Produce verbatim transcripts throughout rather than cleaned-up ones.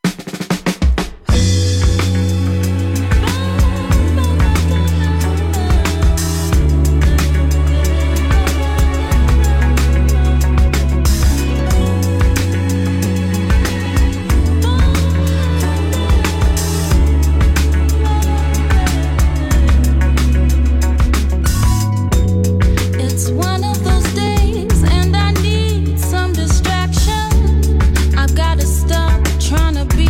Trying to be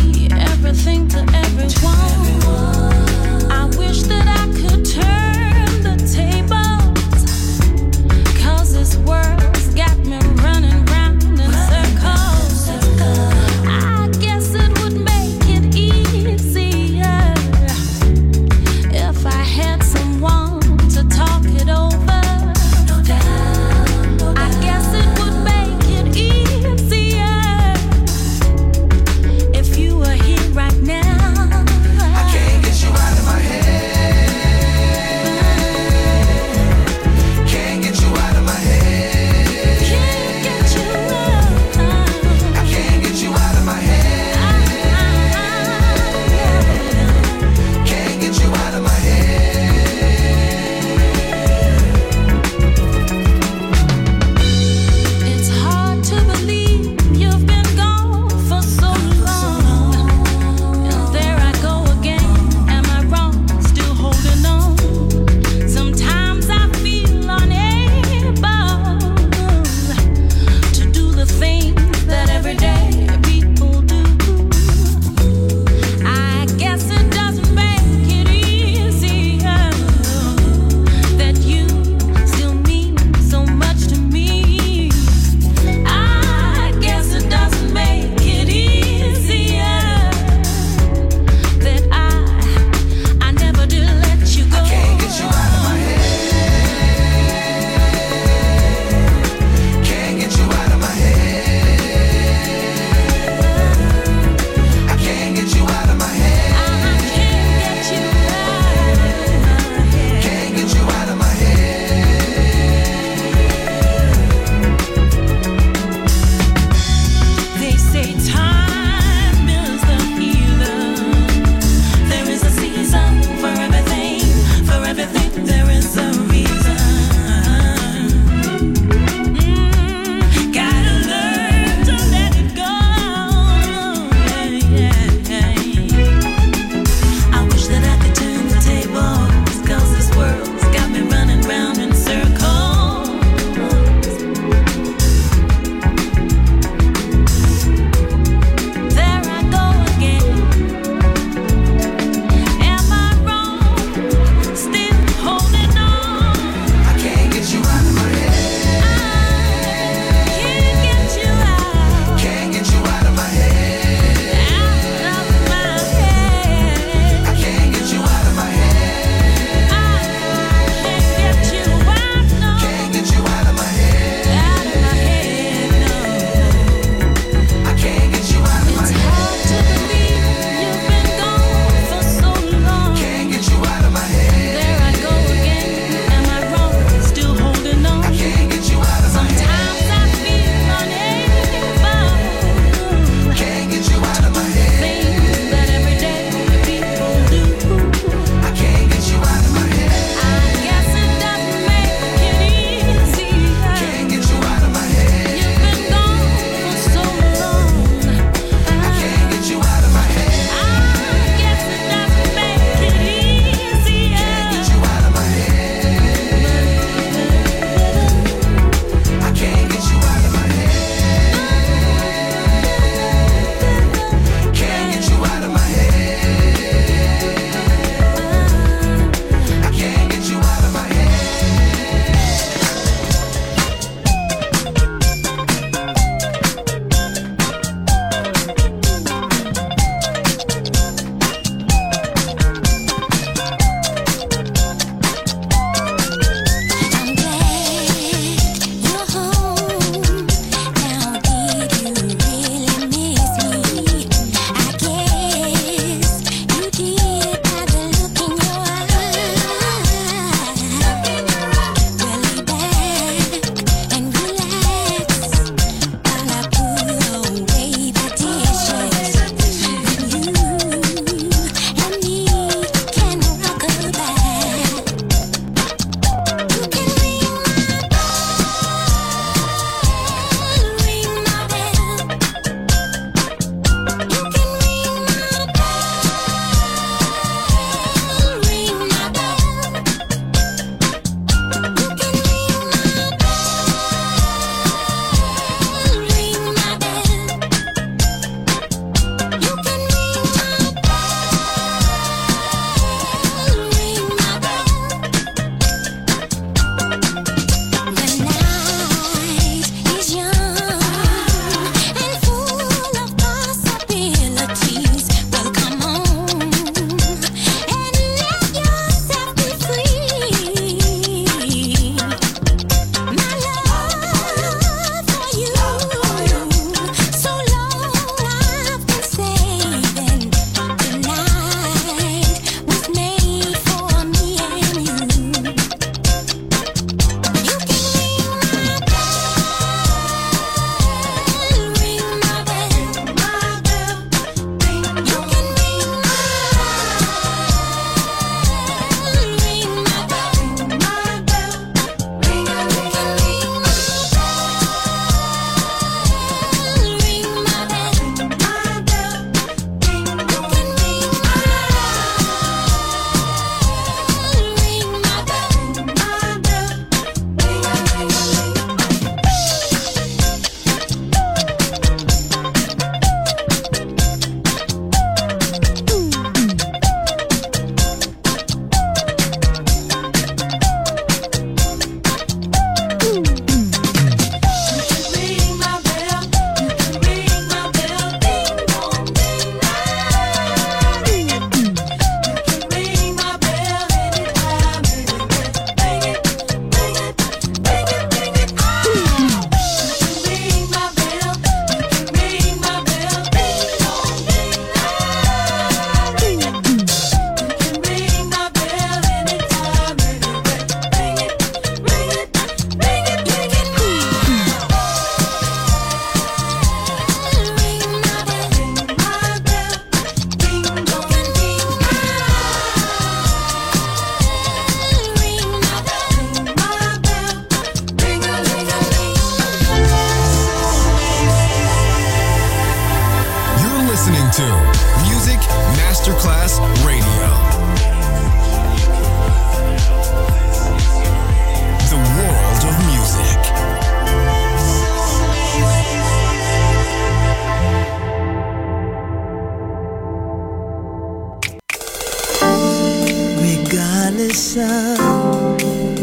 condition,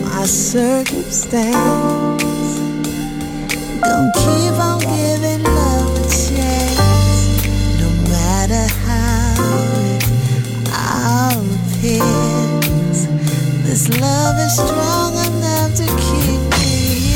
my circumstance. Gonna keep on giving love a chance, no matter how it all appears. This love is strong enough to keep me here.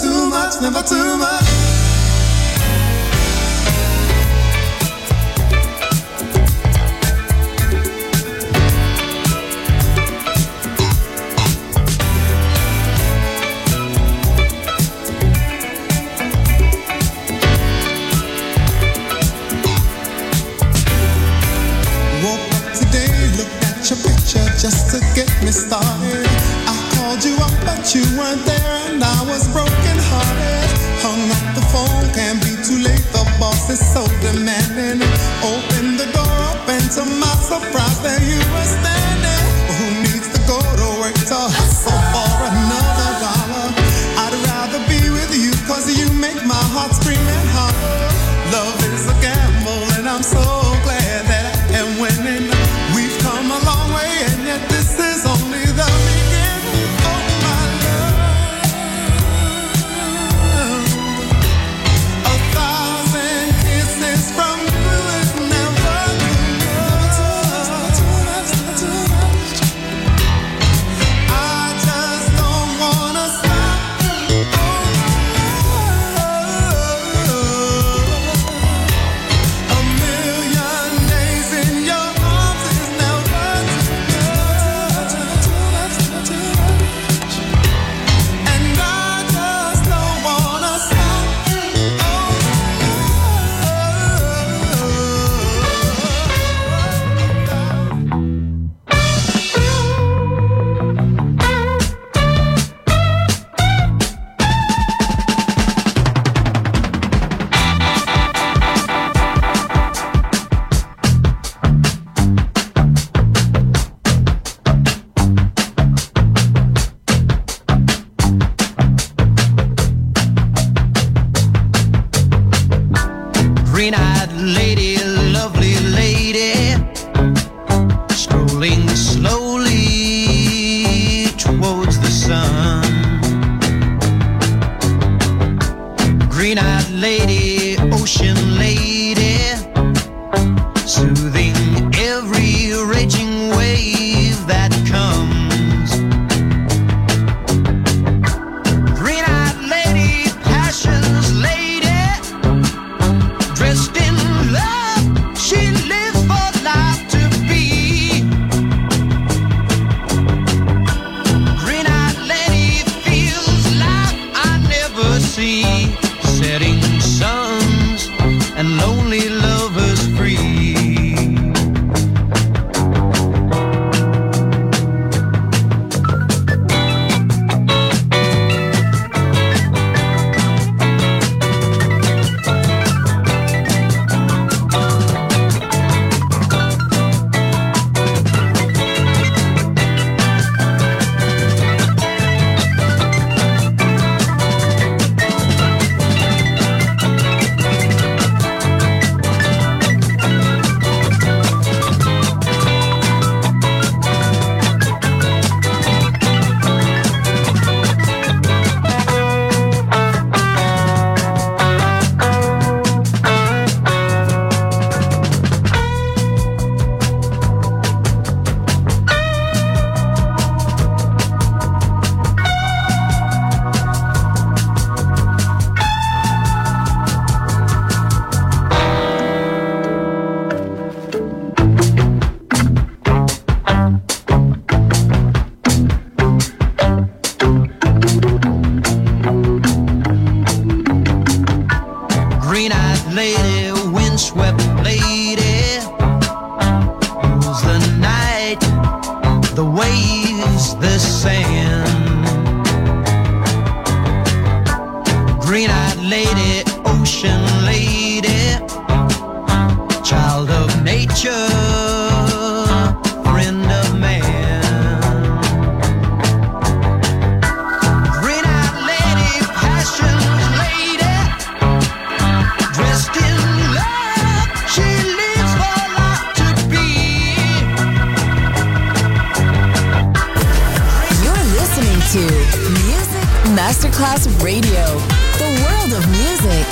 Too much, too much, too much. sand. Green-eyed lady, ocean lady, child of nature. Masterclass Radio, the world of music.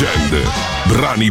leggende, brani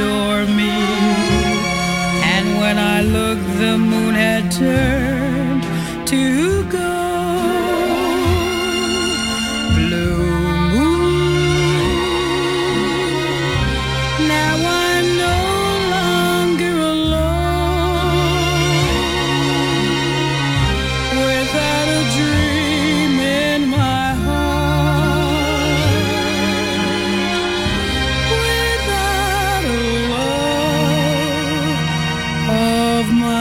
adore me. And when I looked, the moon had turned to gold. Blue moon, now I'm no longer alone, without a dream in my heart, without a love of mine.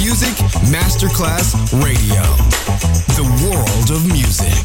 Music Masterclass Radio. The world of music.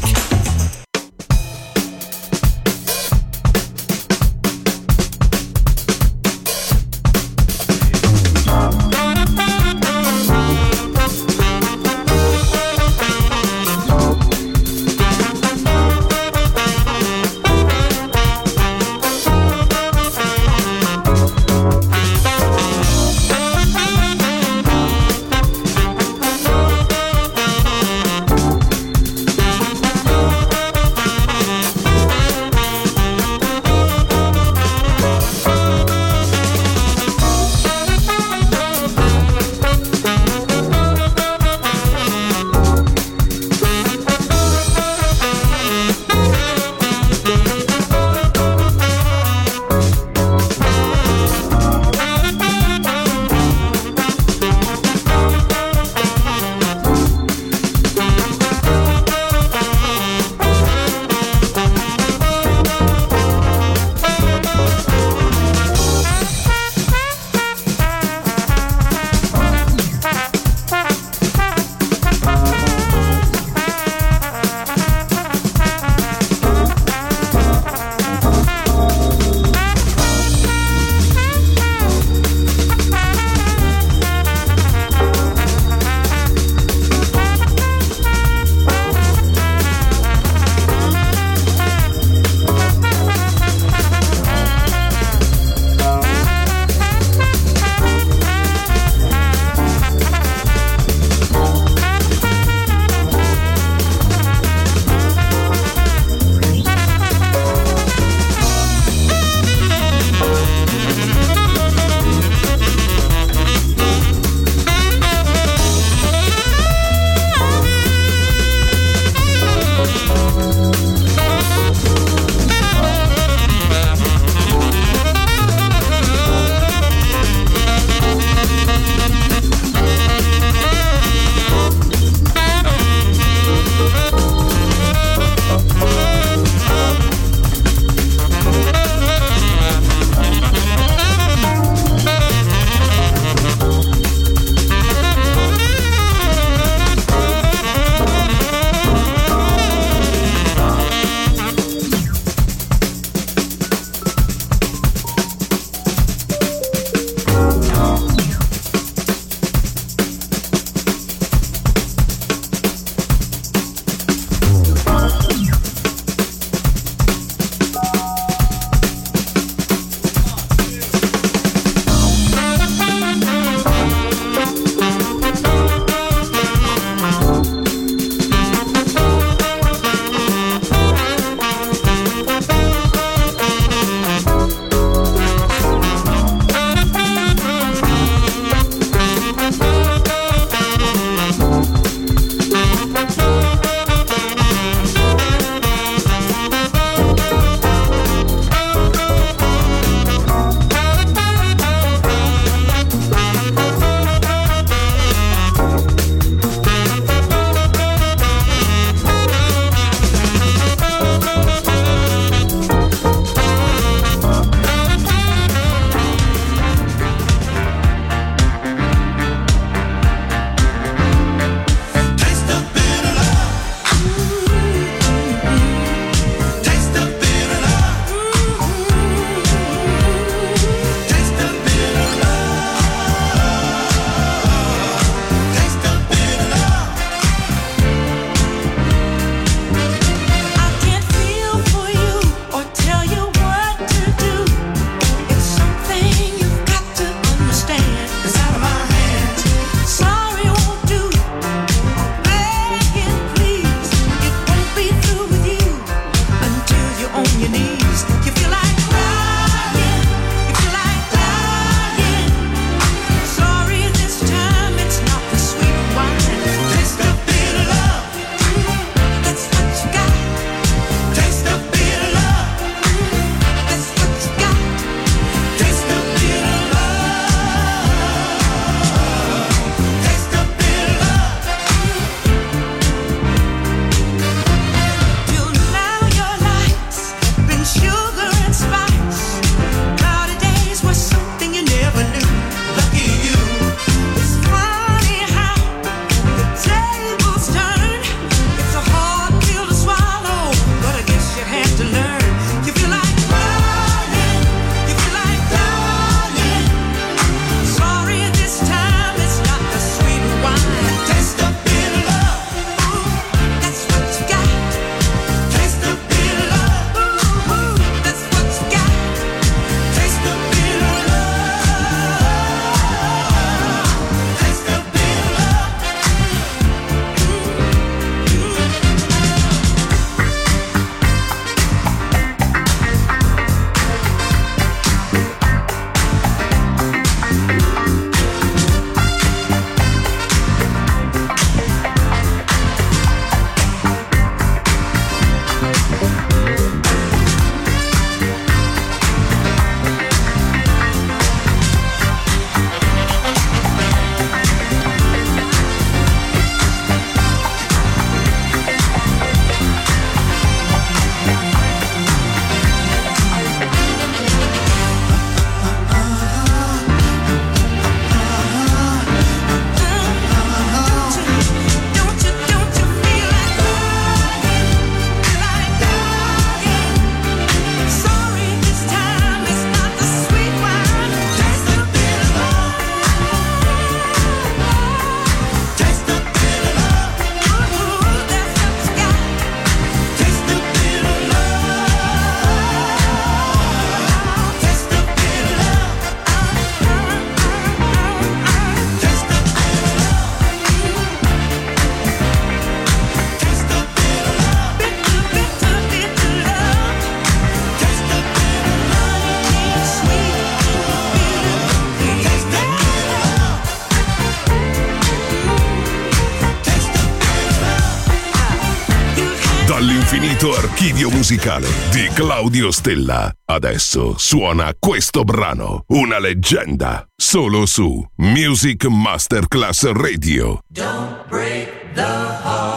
Infinito archivio musicale di Claudio Stella. Adesso suona questo brano, una leggenda, solo su Music Masterclass Radio. Don't break the heart.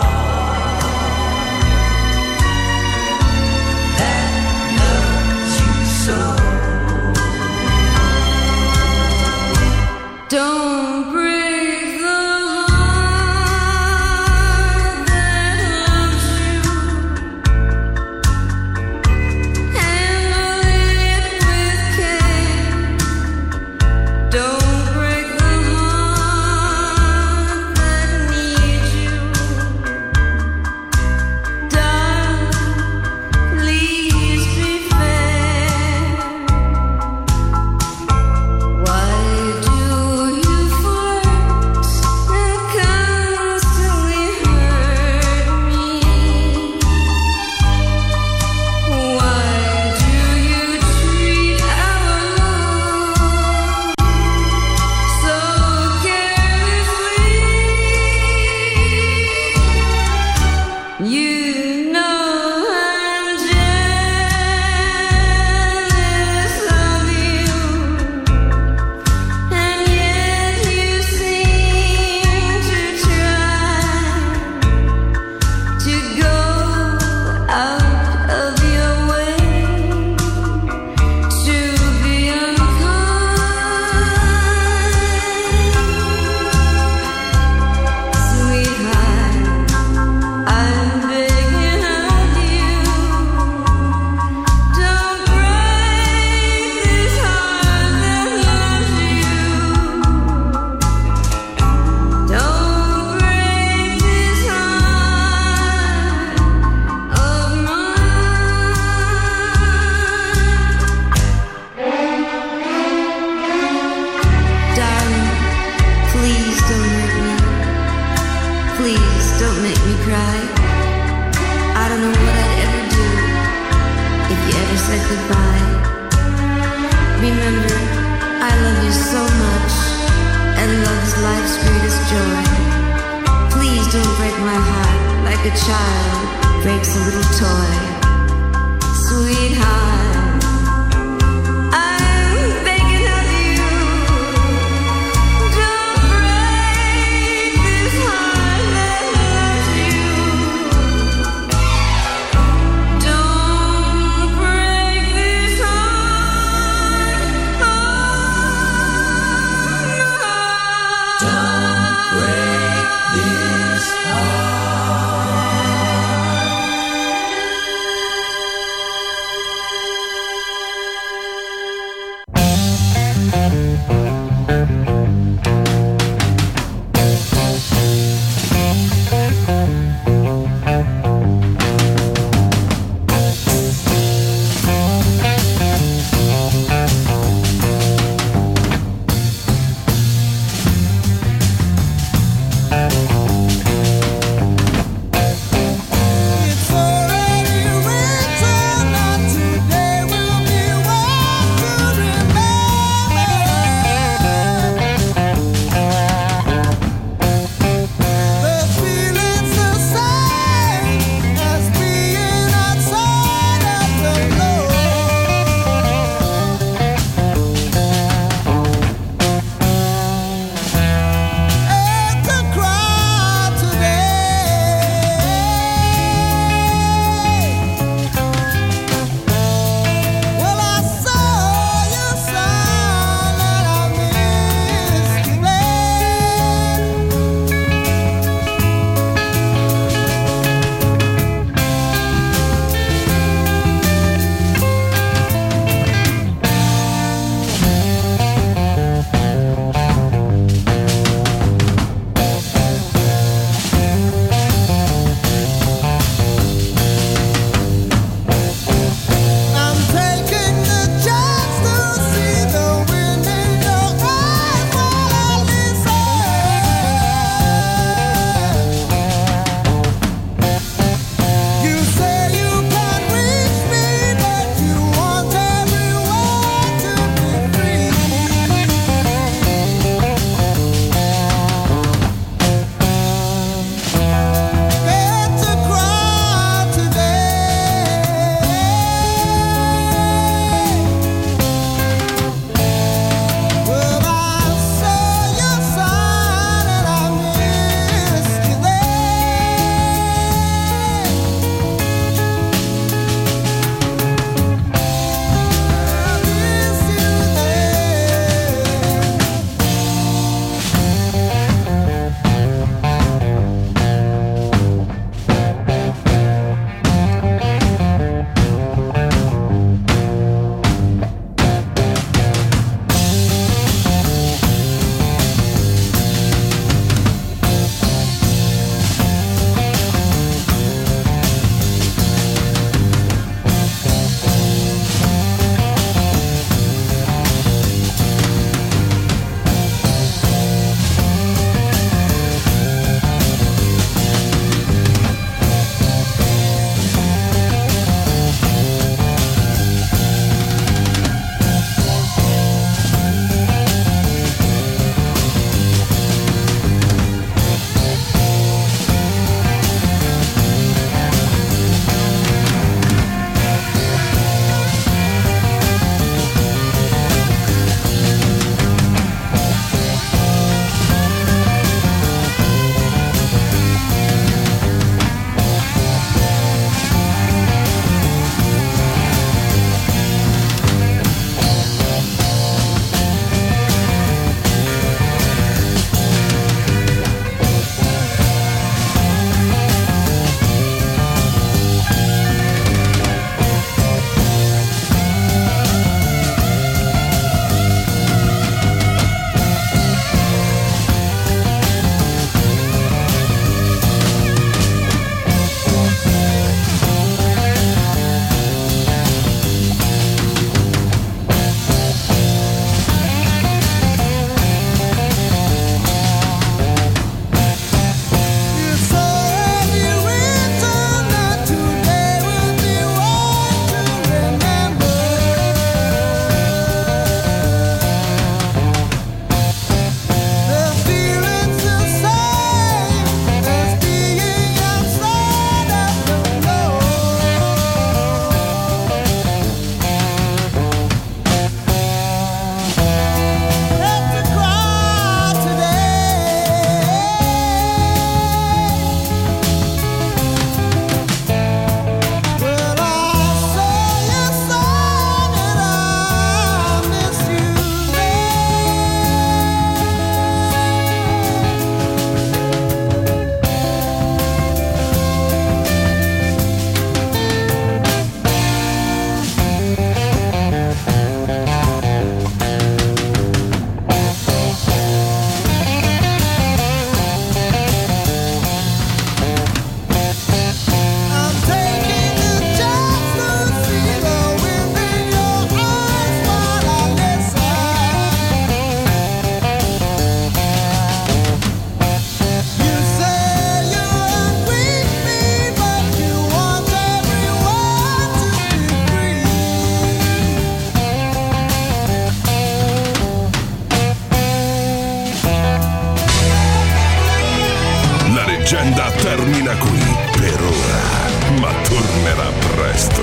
leggenda termina qui per ora, ma tornerà presto.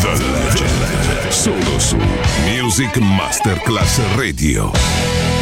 The Legend, solo su Music Masterclass Radio.